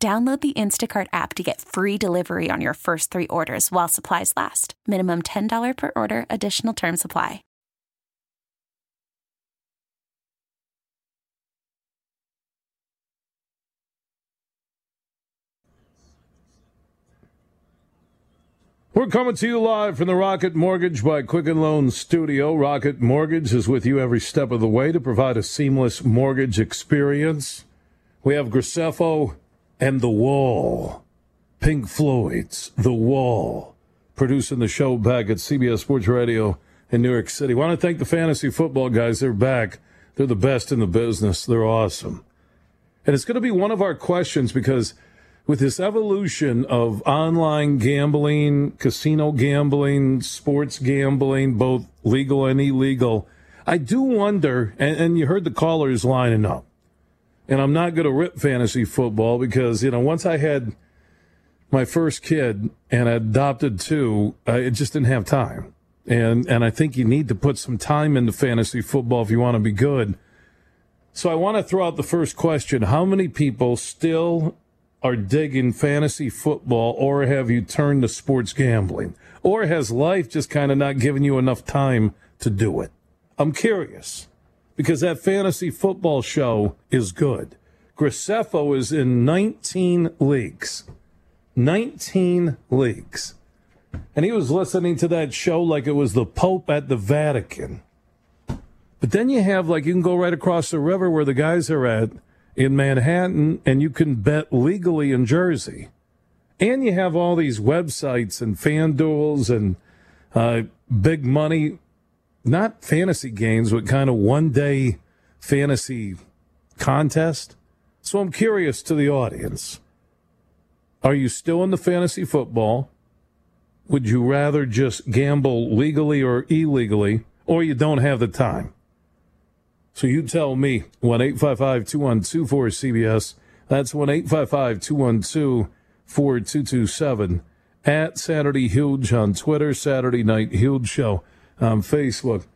Download the Instacart app to get free delivery on your first three orders while supplies last. Minimum $10 per order. Additional terms apply. We're coming to you live from the Rocket Mortgage by Quicken Loans studio. Rocket Mortgage is with you every step of the way to provide a seamless mortgage experience. We have Graceffo and The Wall, Pink Floyd's The Wall, producing the show back at CBS Sports Radio in New York City. I want to thank the fantasy football guys. They're back. They're the best in the business. They're awesome. And it's going to be one of our questions because with this evolution of online gambling, casino gambling, sports gambling, both legal and illegal, I do wonder, and you heard the callers lining up, and I'm not going to rip fantasy football because, you know, once I had my first kid and adopted two, I just didn't have time. And I think you need to put some time into fantasy football if you want to be good. So I want to throw out the first question. How many people still are digging fantasy football, or have you turned to sports gambling? Or has life just kind of not given you enough time to do it? I'm curious, because that fantasy football show is good. Graceffo is in 19 leagues. 19 leagues. And he was listening to that show like it was the Pope at the Vatican. But then you have, like, you can go right across the river where the guys are at in Manhattan, and you can bet legally in Jersey. And you have all these websites and FanDuels and big money. Not fantasy games, but kind of one-day fantasy contest. So I'm curious to the audience. Are you still in the fantasy football? Would you rather just gamble legally or illegally, or you don't have the time? So you tell me. 1-855-212-4CBS. That's 1-855-212-4227. At Saturday Huge on Twitter, Saturday Night Huge Show on Facebook.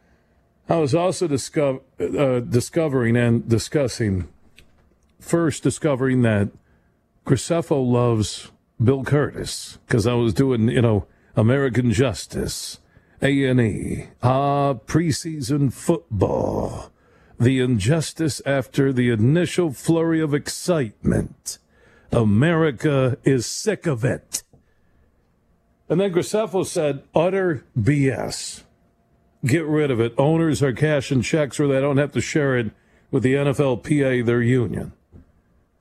I was also discovering that Graceffo loves Bill Curtis, because I was doing, American Justice, A&E, preseason football, the injustice after the initial flurry of excitement. America is sick of it. And then Graceffo said, utter BS. Get rid of it. Owners are cashing checks where they don't have to share it with the NFLPA, their union.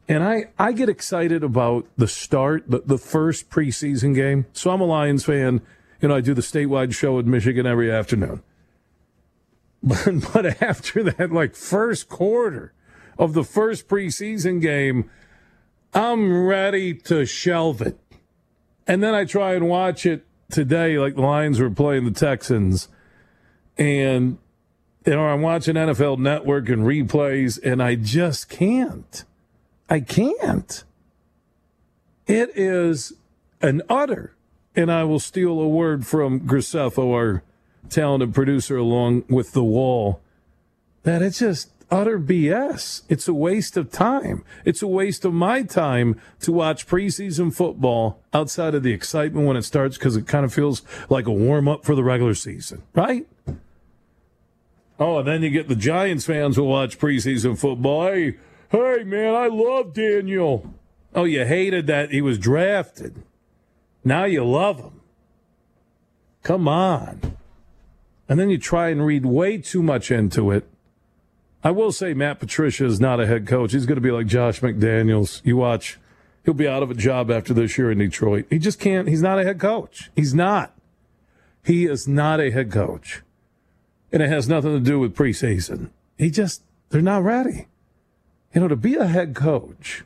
And I get excited about the start, the first preseason game. So I'm a Lions fan. I do the statewide show in Michigan every afternoon. But after that, like, first quarter of the first preseason game, I'm ready to shelve it. And then I try and watch it today, like the Lions were playing the Texans. And, I'm watching NFL Network and replays, and I just can't. I can't. It is an utter, and I will steal a word from Graceffo, our talented producer, along with The Wall, that it's just utter BS. It's a waste of time. It's a waste of my time to watch preseason football outside of the excitement when it starts, because it kind of feels like a warm-up for the regular season, right? Oh, and then you get the Giants fans who watch preseason football. Hey, man, I love Daniel. Oh, you hated that he was drafted. Now you love him. Come on. And then you try and read way too much into it. I will say Matt Patricia is not a head coach. He's going to be like Josh McDaniels. You watch. He'll be out of a job after this year in Detroit. He just can't. He's not a head coach. He's not. He is not a head coach. And it has nothing to do with preseason. They're not ready. To be a head coach,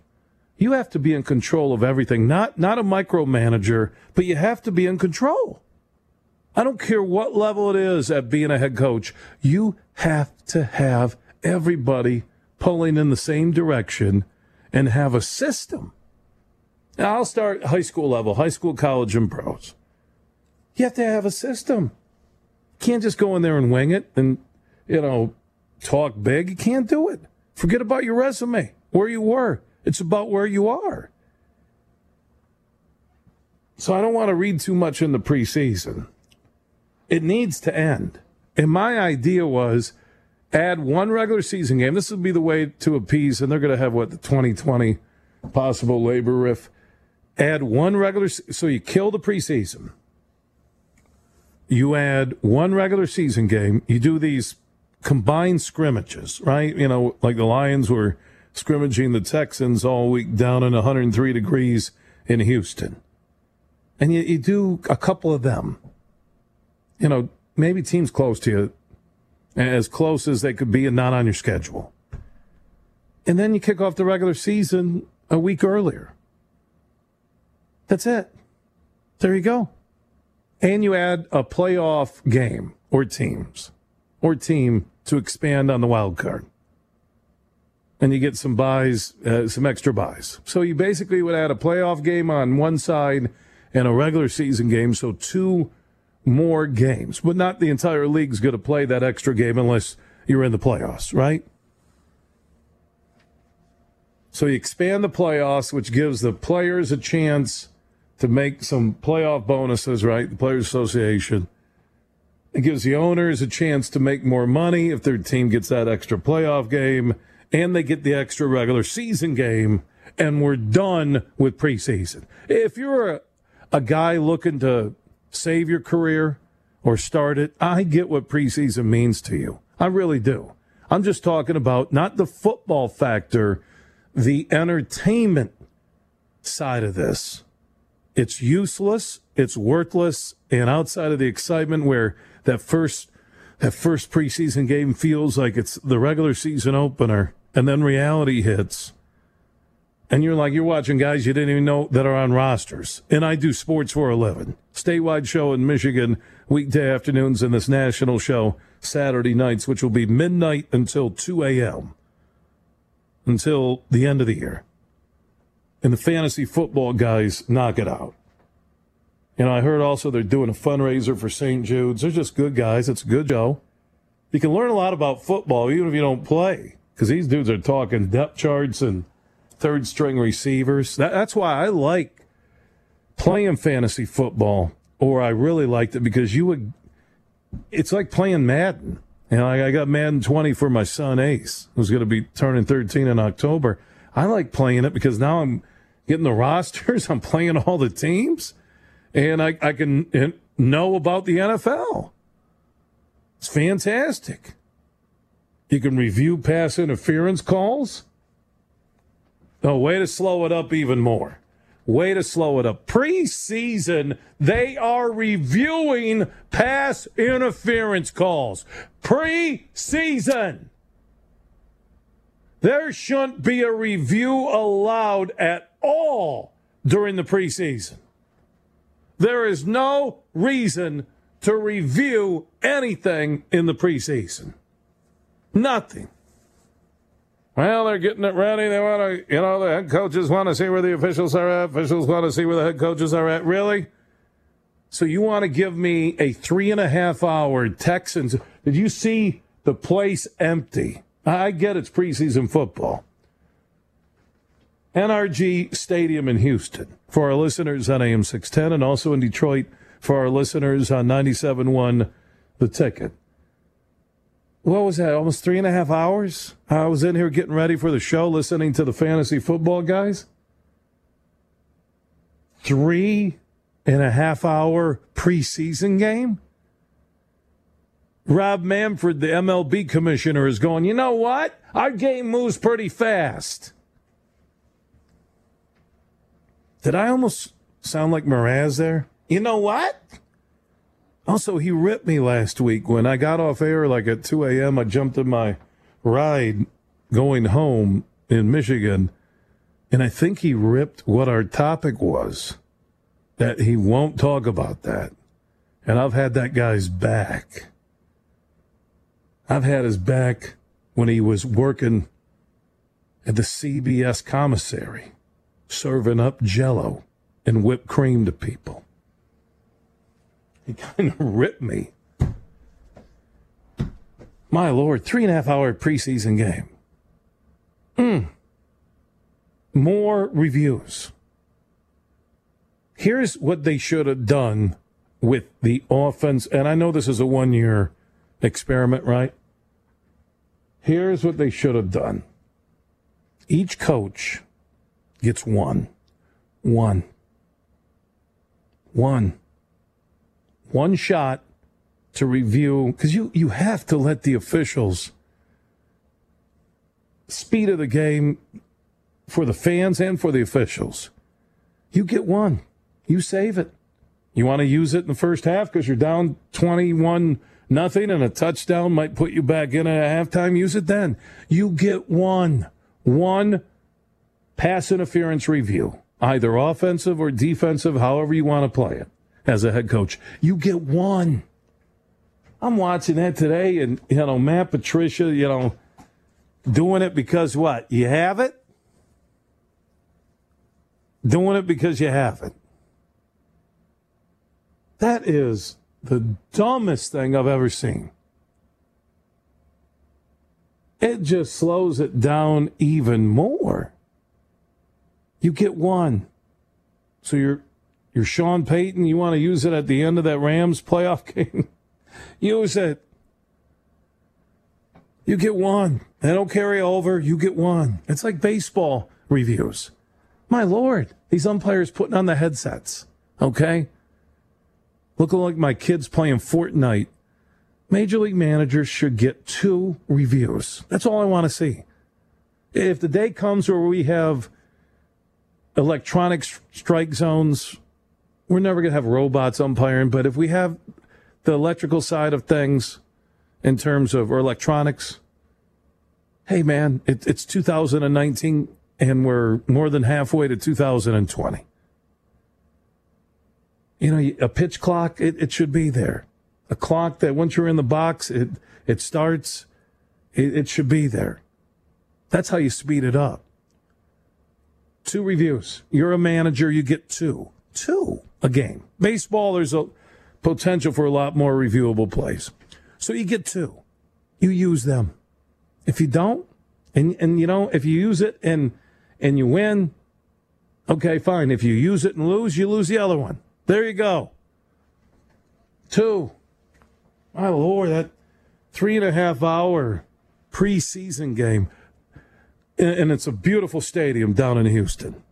You have to be in control of everything. Not a micromanager, but you have to be in control. I don't care what level it is at being a head coach. You have to have everybody pulling in the same direction and have a system. Now, I'll start high school level, high school, college, and pros. You have to have a system. You can't just go in there and wing it and, you know, talk big. You can't do it. Forget about your resume, where you were. It's about where you are. So I don't want to read too much in the preseason. It needs to end. And my idea was add one regular season game. This would be the way to appease, and they're going to have, what, the 2020 possible labor riff. Add one regular, so you kill the preseason. You add one regular season game. You do these combined scrimmages, right? You know, like the Lions were scrimmaging the Texans all week down in 103 degrees in Houston. And you do a couple of them. You know, maybe teams close to you, as close as they could be and not on your schedule. And then you kick off the regular season a week earlier. That's it. There you go. And you add a playoff game or teams or team to expand on the wild card. And you get some buys, some extra buys. So you basically would add a playoff game on one side and a regular season game. So two more games, but not the entire league's going to play that extra game unless you're in the playoffs, right? So you expand the playoffs, which gives the players a chance to make some playoff bonuses, right? The Players Association. It gives the owners a chance to make more money if their team gets that extra playoff game, and they get the extra regular season game, and we're done with preseason. If you're a guy looking to save your career or start it, I get what preseason means to you. I really do. I'm just talking about not the football factor, the entertainment side of this. It's useless, it's worthless, and outside of the excitement where that first preseason game feels like it's the regular season opener, and then reality hits, and you're watching guys you didn't even know that are on rosters. And I do sports for a living. Statewide show in Michigan, weekday afternoons, and this national show Saturday nights, which will be midnight until 2 a.m. until the end of the year. And the fantasy football guys knock it out. You know, I heard also they're doing a fundraiser for St. Jude's. They're just good guys. It's a good show. You can learn a lot about football, even if you don't play, because these dudes are talking depth charts and third-string receivers. That's why I like playing fantasy football, or I really liked it, because it's like playing Madden. You know, I got Madden 20 for my son, Ace, who's going to be turning 13 in October. I like playing it because now I'm getting the rosters. I'm playing all the teams, and I can know about the NFL. It's fantastic. You can review pass interference calls. No, way to slow it up even more. Way to slow it up. Preseason, they are reviewing pass interference calls. Preseason. There shouldn't be a review allowed at all during the preseason. There is no reason to review anything in the preseason. Nothing. Well, they're getting it ready. They want to, you know, the head coaches want to see where the officials are at. Officials want to see where the head coaches are at. Really? So you want to give me a 3.5 hour Texans? Did you see the place empty? I get it's preseason football. NRG Stadium in Houston for our listeners on AM 610, and also in Detroit for our listeners on 97.1 The Ticket. What was that, almost 3.5 hours? I was in here getting ready for the show, listening to the fantasy football guys. 3.5 hour preseason game? Rob Manfred, the MLB commissioner, is going, you know what? Our game moves pretty fast. Did I almost sound like Mraz there? You know what? Also, he ripped me last week when I got off air like at 2 a.m. I jumped in my ride going home in Michigan, And I think he ripped what our topic was, that he won't talk about that. And I've had that guy's back. I've had his back when he was working at the CBS commissary, serving up Jell-O and whipped cream to people. He kind of ripped me. My Lord, 3.5 hour preseason game. More reviews. Here's what they should have done with the offense. And I know this is a one-year experiment, right? Here's what they should have done. Each coach gets one shot to review, because you have to let the officials, speed of the game for the fans and for the officials. You get one. You save it. You want to use it in the first half because you're down 21-0 and a touchdown might put you back in at halftime. Use it then. You get one. One pass interference review, either offensive or defensive, however you want to play it as a head coach. You get one. I'm watching that today, and, Matt Patricia, doing it because what? You have it? Doing it because you have it. That is the dumbest thing I've ever seen. It just slows it down even more. You get one. So you're Sean Payton. You want to use it at the end of that Rams playoff game? Use it. You get one. They don't carry over. You get one. It's like baseball reviews. My Lord, these umpires putting on the headsets, okay? Looking like my kids playing Fortnite. Major league managers should get 2 reviews. That's all I want to see. If the day comes where we have electronic strike zones, we're never going to have robots umpiring, but if we have the electrical side of things in terms of or electronics, hey, man, it's 2019, and we're more than halfway to 2020. A pitch clock, it should be there. A clock that once you're in the box, it starts. It should be there. That's how you speed it up. 2 reviews. You're a manager, you get 2. 2 a game. Baseball, there's a potential for a lot more reviewable plays. So you get 2. You use them. If you don't, and if you use it and you win, okay, fine. If you use it and lose, you lose the other one. There you go. 2. My Lord, that 3.5 hour preseason game. And it's a beautiful stadium down in Houston.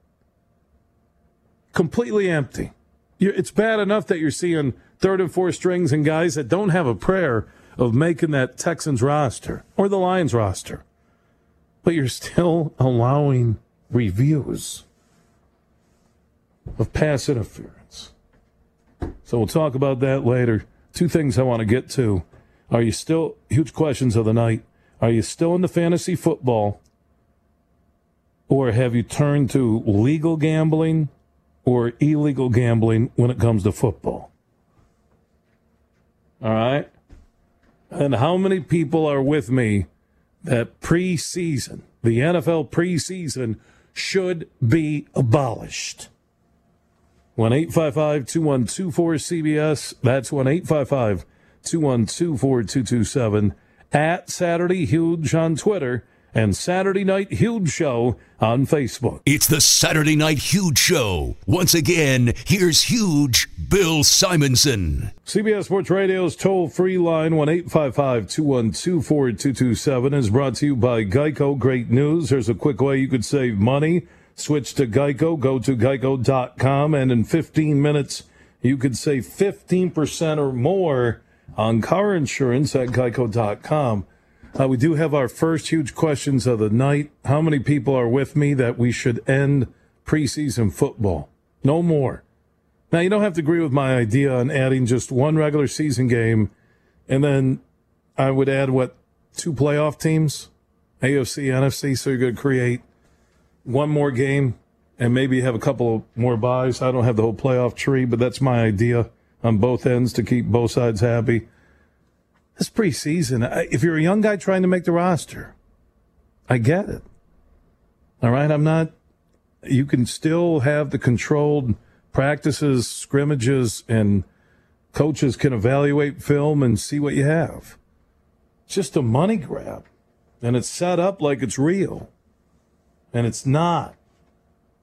Completely empty. It's bad enough that you're seeing 3rd and 4th strings and guys that don't have a prayer of making that Texans roster or the Lions roster. But you're still allowing reviews of pass interference. So we'll talk about that later. 2 things I want to get to. Are you still, huge questions of the night, are you still into fantasy football, or have you turned to legal gambling or illegal gambling when it comes to football? All right? And how many people are with me that preseason, the NFL preseason, should be abolished? 1-855-2124-CBS. That's 1-855-2124-227. At Saturday Huge on Twitter and Saturday Night Huge Show on Facebook. It's the Saturday Night Huge Show. Once again, here's Huge Bill Simonson. CBS Sports Radio's toll-free line, 1-855-2124-227, is brought to you by GEICO. Great news. Here's a quick way you could save money. Switch to GEICO. Go to geico.com, and in 15 minutes, you could save 15% or more on car insurance at geico.com. We do have our first huge questions of the night. How many people are with me that we should end preseason football? No more. Now, you don't have to agree with my idea on adding just one regular season game, and then I would add, 2 playoff teams? AFC, NFC, so you're going to create one more game and maybe have a couple more buys. I don't have the whole playoff tree, but that's my idea on both ends to keep both sides happy. It's preseason. If you're a young guy trying to make the roster, I get it. All right, I'm not. You can still have the controlled practices, scrimmages, and coaches can evaluate film and see what you have. It's just a money grab, and it's set up like it's real, and it's not.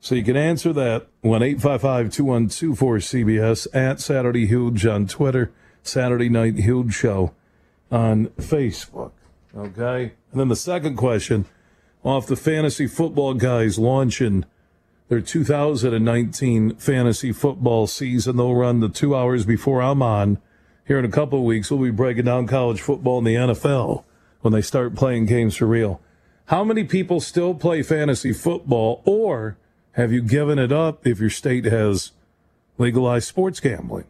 So you can answer that 1-855-2124-CBS, at Saturday Huge on Twitter, Saturday Night Huge Show on Facebook. Okay? And then the second question, off the Fantasy Football Guys launching their 2019 fantasy football season. They'll run the 2 hours before I'm on. Here in a couple of weeks, we'll be breaking down college football and the NFL when they start playing games for real. How many people still play fantasy football, or have you given it up if your state has legalized sports gambling?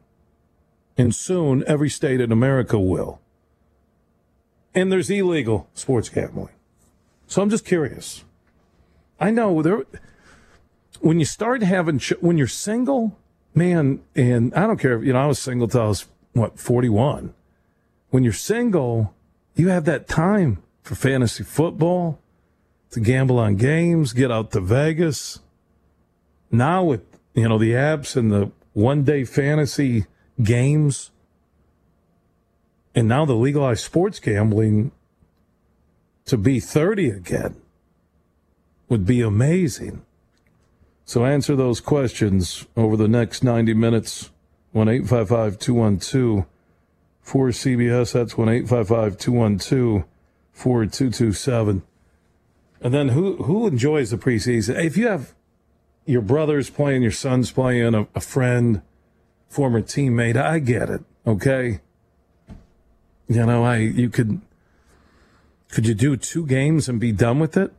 And soon, every state in America will. And there's illegal sports gambling. So I'm just curious. I know there... When you start having, when you're single, man, and I don't care if, you know, I was single till I was, 41. When you're single, you have that time for fantasy football, to gamble on games, get out to Vegas. Now with, you know, the apps and the one-day fantasy games, and now the legalized sports gambling, to be 30 again would be amazing. So answer those questions over the next 90 minutes, 1-855-212-4CBS. That's 1-855-212-4227. And then who enjoys the preseason? If you have your brothers playing, your sons playing, a friend, former teammate, I get it, okay? You know, could you do two games and be done with it?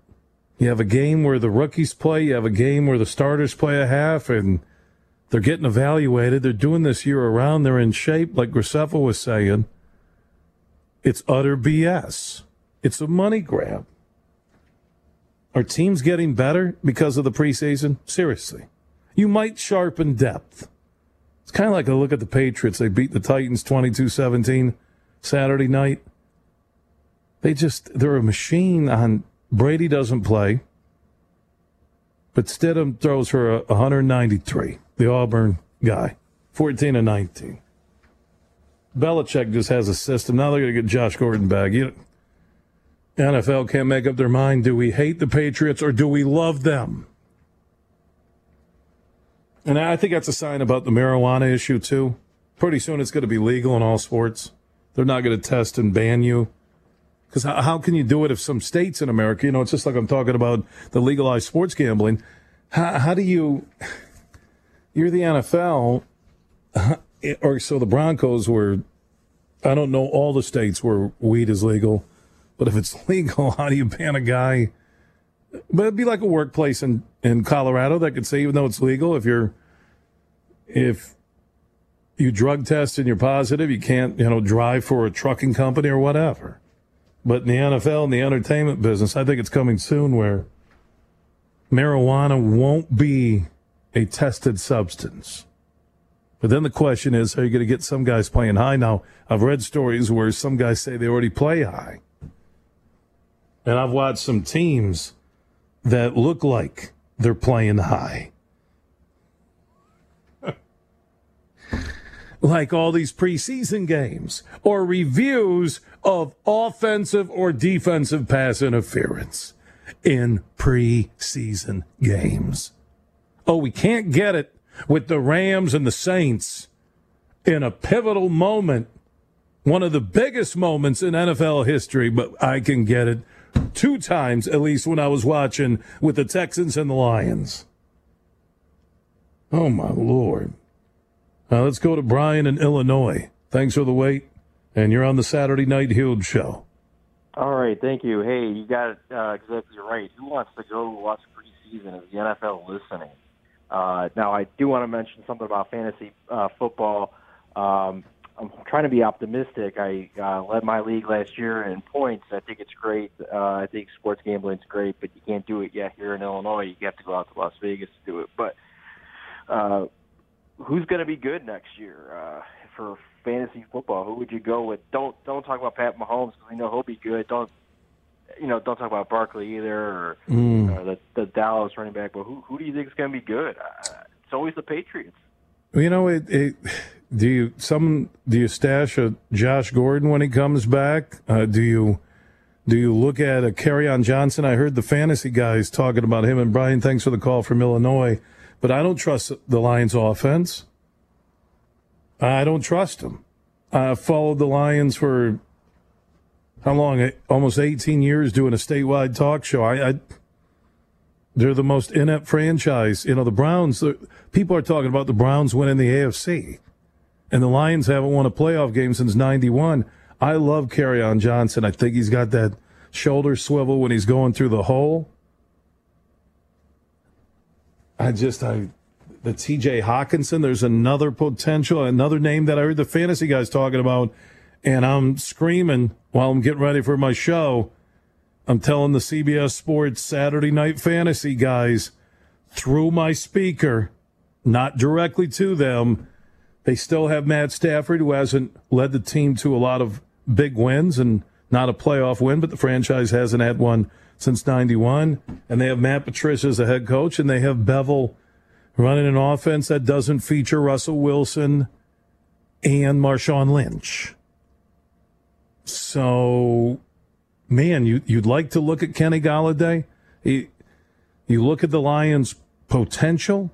You have a game where the rookies play. You have a game where the starters play a half, and they're getting evaluated. They're doing this year around. They're in shape, like Graceffo was saying. It's utter BS. It's a money grab. Are teams getting better because of the preseason? Seriously. You might sharpen depth. It's kind of like a look at the Patriots. They beat the Titans 22-17 Saturday night. They're a machine on... Brady doesn't play, but Stidham throws for 193, the Auburn guy, 14-19. Belichick just has a system. Now they're going to get Josh Gordon back. NFL can't make up their mind. Do we hate the Patriots or do we love them? And I think that's a sign about the marijuana issue, too. Pretty soon it's going to be legal in all sports. They're not going to test and ban you. Because how can you do it if some states in America, you know, it's just like I'm talking about the legalized sports gambling. How do you, you're the NFL, or so the Broncos were, I don't know all the states where weed is legal, but if it's legal, how do you ban a guy? But it'd be like a workplace in Colorado that could say, even though it's legal, if you drug test and you're positive, you can't, you know, drive for a trucking company or whatever. But in the NFL and the entertainment business, I think it's coming soon where marijuana won't be a tested substance. But then the question is, are you going to get some guys playing high? Now, I've read stories where some guys say they already play high. And I've watched some teams that look like they're playing high. Like all these preseason games or reviews of offensive or defensive pass interference in preseason games. Oh, we can't get it with the Rams and the Saints in a pivotal moment, one of the biggest moments in NFL history, but I can get it two times, at least when I was watching with the Texans and the Lions. Oh, my Lord. Now let's go to Brian in Illinois. Thanks for the wait. And you're on the Saturday Night Huge Show. All right, thank you. Hey, you got it exactly right. Who wants to go watch preseason? Is the NFL listening? Now, I do want to mention something about fantasy football. I'm trying to be optimistic. I led my league last year in points. I think it's great. I think sports gambling is great, but you can't do it yet here in Illinois. You have to go out to Las Vegas to do it. But who's going to be good next year for fantasy football? Who would you go with? Don't talk about Pat Mahomes because we know he'll be good. Don't talk about Barkley either or the Dallas running back. But who do you think is going to be good? It's always the Patriots. You know, do you stash a Josh Gordon when he comes back? Do you look at a Kerryon Johnson? I heard the fantasy guys talking about him. And Brian, thanks for the call from Illinois, but I don't trust the Lions offense. I don't trust them. I followed the Lions for how long? Almost 18 years doing a statewide talk show. They're the most inept franchise. You know, the Browns, people are talking about the Browns winning the AFC, and the Lions haven't won a playoff game since 91. I love Kerryon Johnson. I think he's got that shoulder swivel when he's going through the hole. The TJ Hawkinson, there's another potential, another name that I heard the fantasy guys talking about, and I'm screaming while I'm getting ready for my show. I'm telling the CBS Sports Saturday Night Fantasy guys through my speaker, not directly to them. They still have Matt Stafford, who hasn't led the team to a lot of big wins and not a playoff win, but the franchise hasn't had one since 91. And they have Matt Patricia as the head coach, and they have Bevel running an offense that doesn't feature Russell Wilson and Marshawn Lynch. So, man, you'd like to look at Kenny Golladay. You look at the Lions' potential,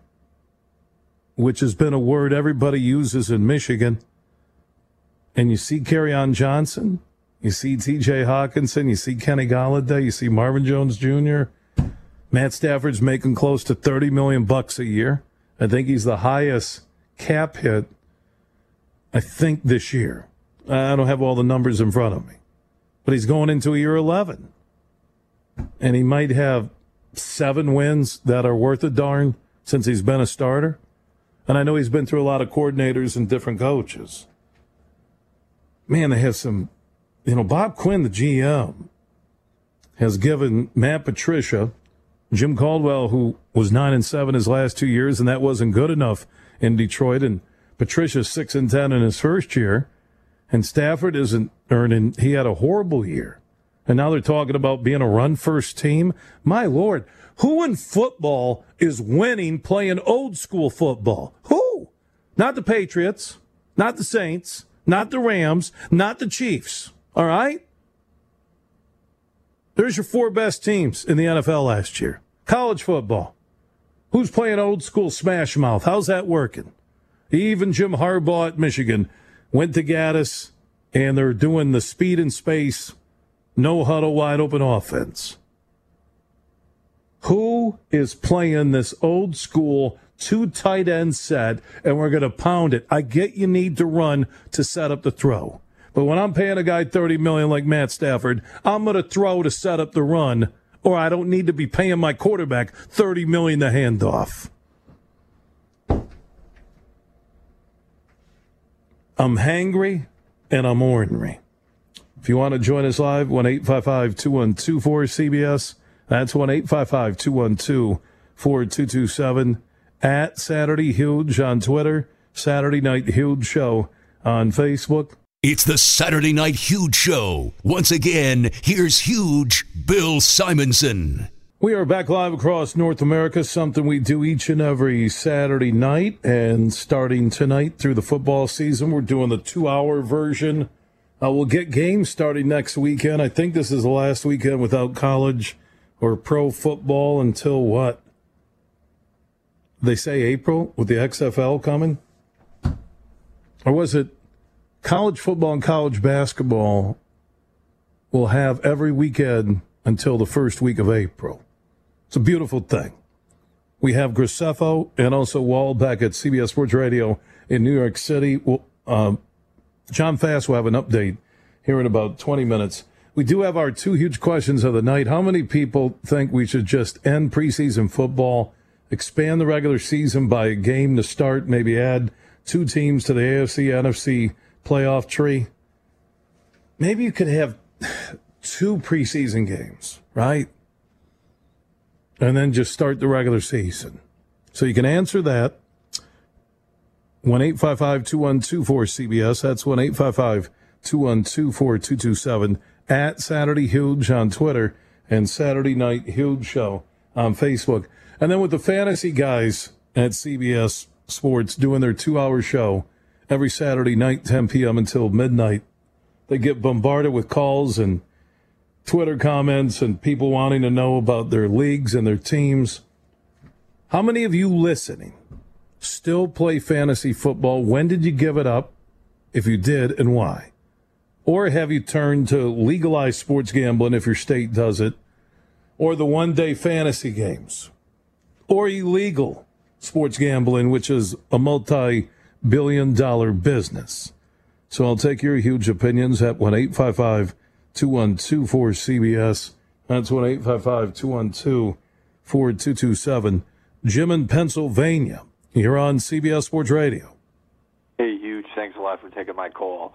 which has been a word everybody uses in Michigan, and you see Kerryon Johnson, you see T.J. Hawkinson, you see Kenny Golladay, you see Marvin Jones Jr. Matt Stafford's making close to $30 million a year. I think he's the highest cap hit, I think, this year. I don't have all the numbers in front of me. But he's going into year 11, and he might have 7 wins that are worth a darn since he's been a starter. And I know he's been through a lot of coordinators and different coaches. Man, they have some, you know, Bob Quinn, the GM, has given Matt Patricia, Jim Caldwell, who was 9-7 his last 2 years, and that wasn't good enough in Detroit, and Patricia's 6-10 in his first year. And Stafford isn't earning. He had a horrible year. And now they're talking about being a run-first team. My Lord, who in football is winning playing old-school football? Who? Not the Patriots, not the Saints, not the Rams, not the Chiefs. All right? There's your 4 best teams in the NFL last year. College football. Who's playing old-school smash mouth? How's that working? Even Jim Harbaugh at Michigan went to Gaddis, and they're doing the speed and space, no huddle, wide open offense. Who is playing this old school 2 tight end set, and we're going to pound it? I get you need to run to set up the throw. But when I'm paying a guy $30 million like Matt Stafford, I'm going to throw to set up the run, or I don't need to be paying my quarterback $30 million to hand off. I'm hangry, and I'm ordinary. If you want to join us live, 1-855-2124-CBS. That's 1-855-212-4227. At Saturday Huge on Twitter. Saturday Night Huge Show on Facebook. It's the Saturday Night Huge Show. Once again, here's Huge Bill Simonson. We are back live across North America, something we do each and every Saturday night. And starting tonight through the football season, we're doing the 2-hour version. We'll get games starting next weekend. I think this is the last weekend without college or pro football until what? They say April with the XFL coming? Or was it college football and college basketball will have every weekend until the first week of April? It's a beautiful thing. We have Graceffo and also Wall back at CBS Sports Radio in New York City. John Fass will have an update here in about 20 minutes. We do have our 2 huge questions of the night. How many people think we should just end preseason football, expand the regular season by a game to start, maybe add 2 teams to the AFC, NFC playoff tree, maybe you could have two preseason games, right? And then just start the regular season. So you can answer that. 1-855-2124-CBS. That's 1-855-2124-227. At Saturday Huge on Twitter and Saturday Night Huge Show on Facebook. And then with the fantasy guys at CBS Sports doing their 2-hour show every Saturday night, 10 p.m. until midnight, they get bombarded with calls and Twitter comments and people wanting to know about their leagues and their teams. How many of you listening still play fantasy football? When did you give it up? If you did, and why? Or have you turned to legalized sports gambling if your state does it? Or the one-day fantasy games? Or illegal sports gambling, which is a multi-billion-dollar business? So I'll take your huge opinions at 1-855-2124-CBS. That's 1-855-212-4227. Jim in Pennsylvania, you're on CBS Sports Radio. Hey, Huge, thanks a lot for taking my call.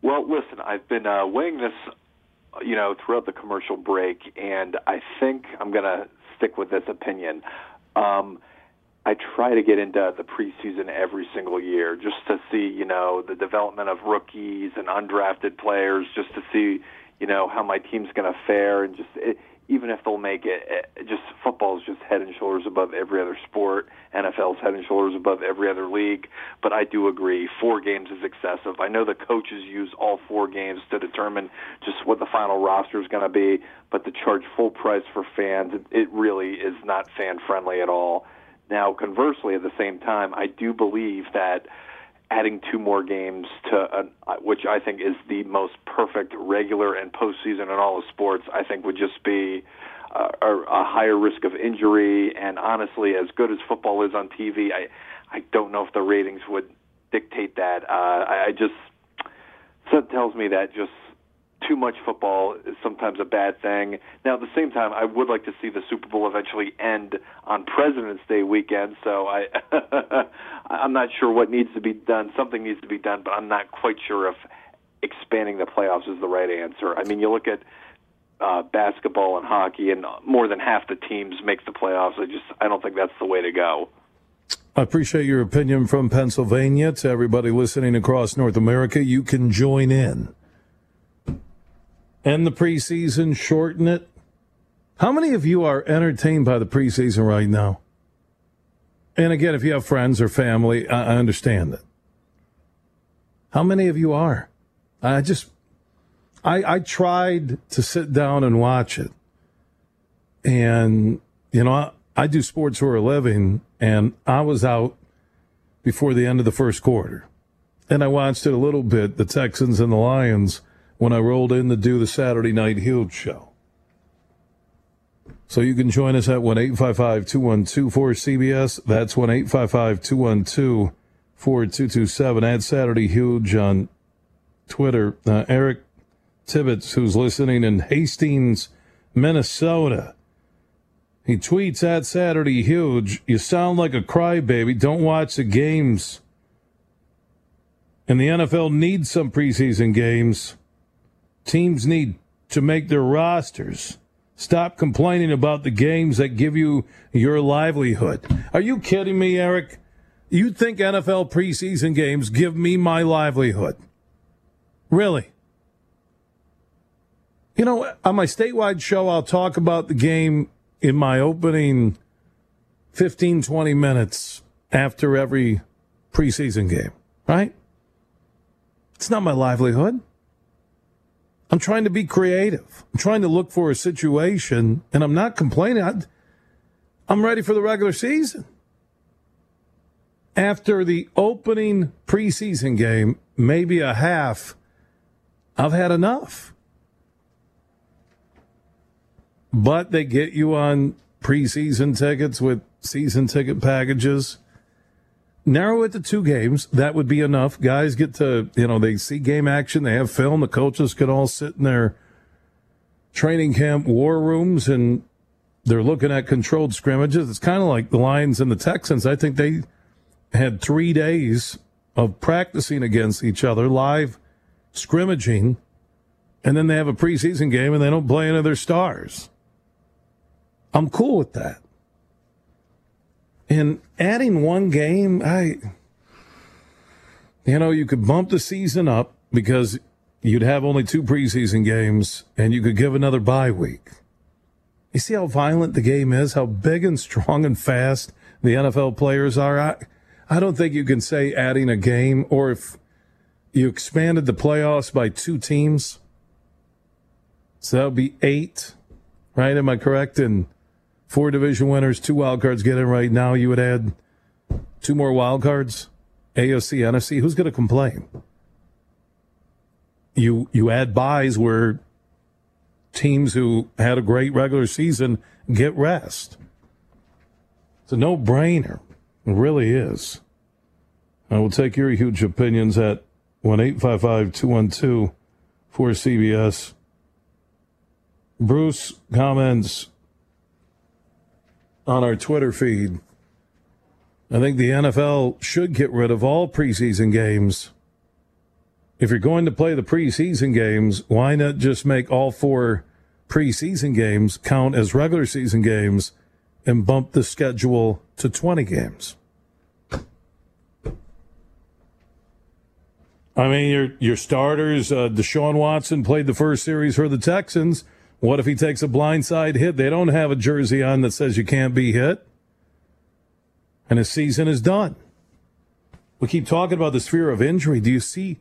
Well, listen, I've been weighing this, throughout the commercial break, and I think I'm going to stick with this opinion. I try to get into the preseason every single year just to see, the development of rookies and undrafted players, just to see, how my team's going to fare, and just even if they'll make it, just football is just head and shoulders above every other sport. NFL's head and shoulders above every other league. But I do agree, 4 games is excessive. I know the coaches use all 4 games to determine just what the final roster is going to be, but to charge full price for fans, it really is not fan-friendly at all. Now, conversely, at the same time, I do believe that adding 2 more games to, which I think is the most perfect regular and postseason in all of sports, I think would just be a higher risk of injury. And honestly, as good as football is on TV, I don't know if the ratings would dictate that. Something tells me that just too much football is sometimes a bad thing. Now, at the same time, I would like to see the Super Bowl eventually end on President's Day weekend, so I'm not sure what needs to be done. Something needs to be done, but I'm not quite sure if expanding the playoffs is the right answer. I mean, you look at basketball and hockey, and more than half the teams make the playoffs. I don't think that's the way to go. I appreciate your opinion from Pennsylvania. To everybody listening across North America, you can join in. End the preseason, shorten it. How many of you are entertained by the preseason right now? And again, if you have friends or family, I understand that. How many of you are? I tried to sit down and watch it. And, I do sports for a living, and I was out before the end of the first quarter. And I watched it a little bit, the Texans and the Lions, when I rolled in to do the Saturday Night Huge Show. So you can join us at 1-855-2124-CBS. That's 1-855-212-4227. Add Saturday Huge on Twitter. Eric Tibbetts, who's listening in Hastings, Minnesota, he tweets at Saturday Huge, "You sound like a crybaby. Don't watch the games. And the NFL needs some preseason games. Teams need to make their rosters. Stop complaining about the games that give you your livelihood." Are you kidding me, Eric? You think NFL preseason games give me my livelihood? Really? On my statewide show, I'll talk about the game in my opening 15, 20 minutes after every preseason game, right? It's not my livelihood. I'm trying to be creative. I'm trying to look for a situation, and I'm not complaining. I'm ready for the regular season. After the opening preseason game, maybe a half, I've had enough. But they get you on preseason tickets with season ticket packages. Narrow it to 2 games. That would be enough. Guys get to, they see game action. They have film. The coaches could all sit in their training camp war rooms, and they're looking at controlled scrimmages. It's kind of like the Lions and the Texans. I think they had 3 days of practicing against each other, live scrimmaging, and then they have a preseason game and they don't play any of their stars. I'm cool with that. And adding one game, you could bump the season up because you'd have only two preseason games and you could give another bye week. You see how violent the game is, how big and strong and fast the NFL players are? I don't think you can say adding a game, or if you expanded the playoffs by two teams, so that would be 8, right? Am I correct? And 4 division winners, 2 wild cards get in right now. You would add 2 more wild cards, AFC, NFC. Who's going to complain? You add buys where teams who had a great regular season get rest. It's a no-brainer. It really is. I will take your huge opinions at 1-855-212-4CBS. Bruce comments on our Twitter feed. I think the NFL should get rid of all preseason games. If you're going to play the preseason games, why not just make all 4 preseason games count as regular season games and bump the schedule to 20 games? I mean, your starters, Deshaun Watson played the first series for the Texans. What if he takes a blindside hit? They don't have a jersey on that says you can't be hit. And his season is done. We keep talking about this fear of injury. Do you see...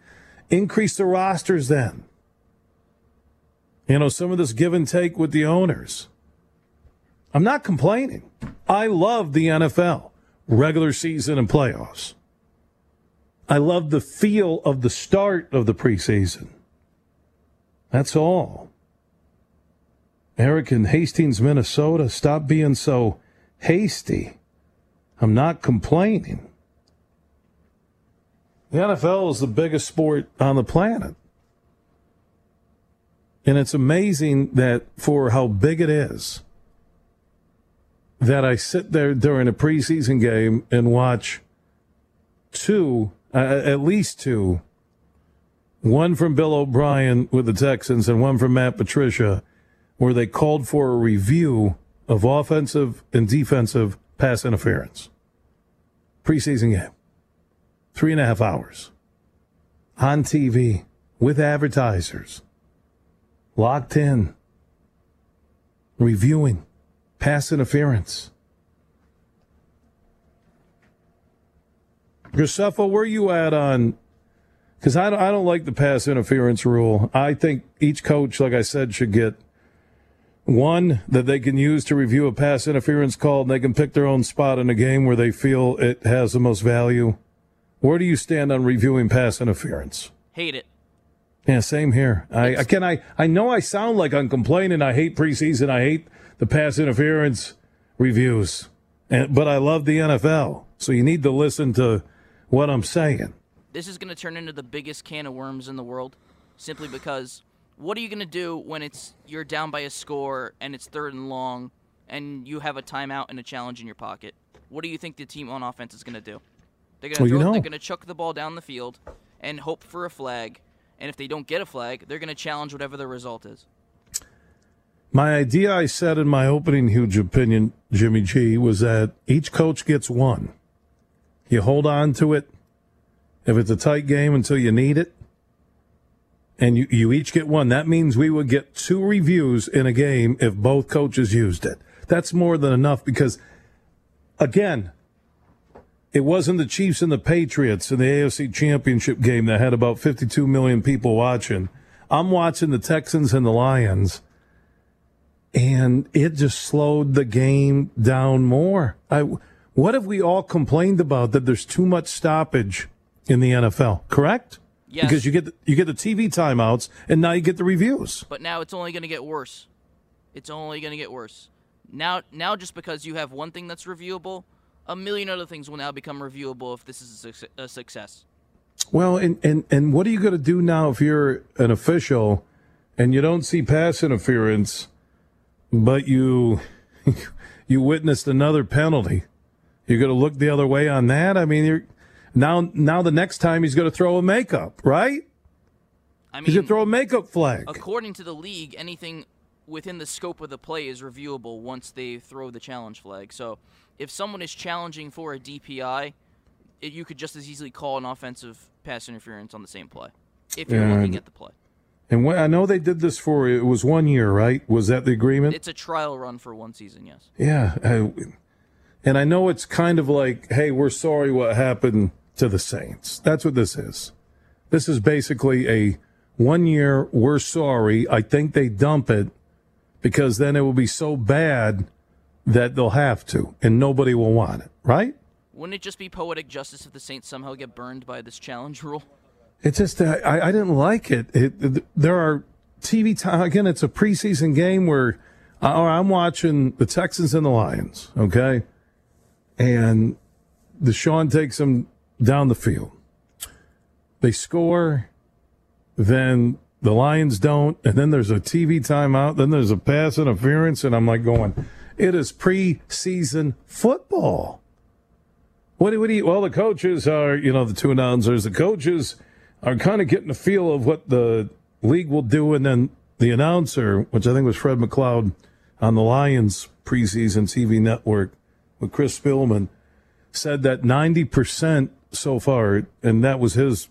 increase the rosters then. Some of this give and take with the owners. I'm not complaining. I love the NFL, regular season and playoffs. I love the feel of the start of the preseason. That's all. Eric in Hastings, Minnesota, stop being so hasty. I'm not complaining. The NFL is the biggest sport on the planet. And it's amazing that for how big it is, that I sit there during a preseason game and watch 2, at least 2, one from Bill O'Brien with the Texans and one from Matt Patricia, where they called for a review of offensive and defensive pass interference. Preseason game. 3.5 hours on TV with advertisers, locked in, reviewing pass interference. Graceffo, where you at on? Because I don't like the pass interference rule. I think each coach, like I said, should get one that they can use to review a pass interference call, and they can pick their own spot in a game where they feel it has the most value. Where do you stand on reviewing pass interference? Hate it. Yeah, same here. I know I sound like I'm complaining. I hate preseason. I hate the pass interference reviews. But I love the NFL, so you need to listen to what I'm saying. This is going to turn into the biggest can of worms in the world, simply because what are you going to do when you're down by a score and it's 3rd and long and you have a timeout and a challenge in your pocket? What do you think the team on offense is going to do? They're going to chuck the ball down the field and hope for a flag. And if they don't get a flag, they're going to challenge whatever the result is. My idea, I said in my opening huge opinion, Jimmy G, was that each coach gets one. You hold on to it, if it's a tight game, until you need it. And you each get one. That means we would get 2 reviews in a game if both coaches used it. That's more than enough because, again, it wasn't the Chiefs and the Patriots in the AFC Championship game that had about 52 million people watching. I'm watching the Texans and the Lions, and it just slowed the game down more. What have we all complained about, that there's too much stoppage in the NFL, correct? Yes. Because you get the TV timeouts, and now you get the reviews. But now it's only going to get worse. It's only going to get worse. Now just because you have one thing that's reviewable, a million other things will now become reviewable if this is a success. Well, and what are you going to do now if you're an official and you don't see pass interference, but you witnessed another penalty? You're going to look the other way on that? I mean, Now the next time he's going to throw a makeup, right? I mean, he's going to throw a makeup flag. According to the league, anything within the scope of the play is reviewable once they throw the challenge flag. So if someone is challenging for a DPI, you could just as easily call an offensive pass interference on the same play if you're looking at the play. And when, I know they did this for, it was 1 year, right? Was that the agreement? It's a trial run for one season, yes. Yeah. And I know it's kind of like, hey, we're sorry what happened to the Saints. That's what this is. This is basically a 1 year, we're sorry. I think they dump it because then it will be so bad that they'll have to and nobody will want it, right? Wouldn't it just be poetic justice if the Saints somehow get burned by this challenge rule? It's just I didn't like it. There are TV time. Again, it's a preseason game where I'm watching the Texans and the Lions, okay? And Deshaun takes them down the field. They score. Then the Lions don't. And then there's a TV timeout. Then there's a pass interference. And I'm like going, it is preseason football. What do you, well, the coaches are, you know, the two announcers, the coaches are kind of getting a feel of what the league will do. And then the announcer, which I think was Fred McLeod on the Lions preseason TV network with Chris Spillman, said that 90% so far, and that was his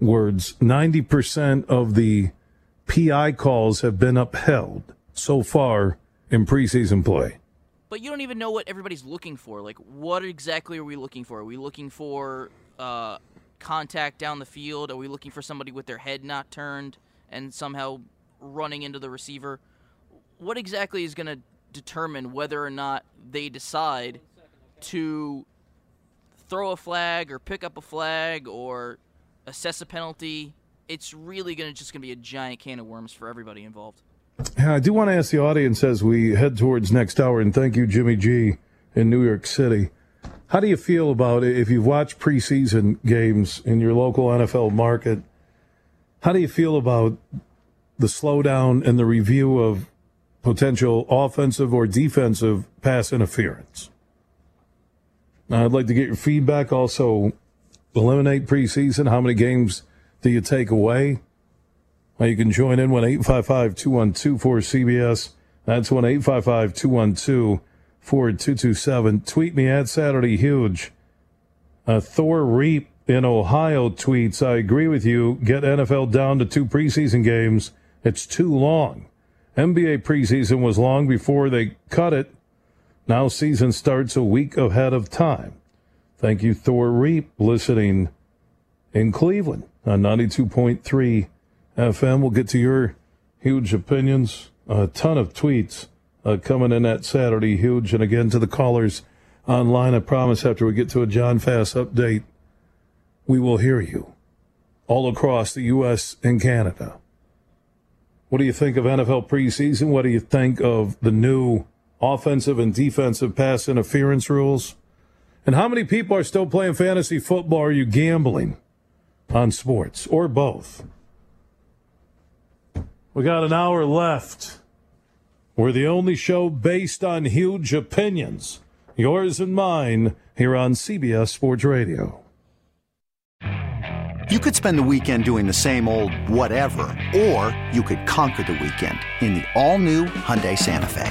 words, 90% of the PI calls have been upheld so far in preseason play. But you don't even know what everybody's looking for. Like, what exactly are we looking for? Are we looking for contact down the field? Are we looking for somebody with their head not turned and somehow running into the receiver? What exactly is going to determine whether or not they decide to throw a flag or pick up a flag or assess a penalty? It's really going to just going to be a giant can of worms for everybody involved. I do want to ask the audience as we head towards next hour, and thank you, Jimmy G in New York City. How do you feel about it if you've watched preseason games in your local NFL market? How do you feel about the slowdown and the review of potential offensive or defensive pass interference? Now, I'd like to get your feedback. Also, eliminate preseason. How many games do you take away? Well, you can join in 1-855-212-4CBS. That's 1-855-212-4CBS. 4227. Tweet me at Saturday Huge. Thor Reap in Ohio tweets, I agree with you. Get NFL down to two preseason games. It's too long. NBA preseason was long before they cut it. Now season starts a week ahead of time. Thank you, Thor Reap, listening in Cleveland on 92.3 FM. We'll get to your huge opinions. A ton of tweets coming in at Saturday Huge. And again, to the callers online, I promise after we get to a John Fass update, we will hear you all across the U.S. and Canada. What do you think of NFL preseason? What do you think of the new offensive and defensive pass interference rules? And how many people are still playing fantasy football? Are you gambling on sports or both? We got an hour left. We're the only show based on huge opinions, yours and mine, here on CBS Sports Radio. You could spend the weekend doing the same old whatever, or you could conquer the weekend in the all-new Hyundai Santa Fe.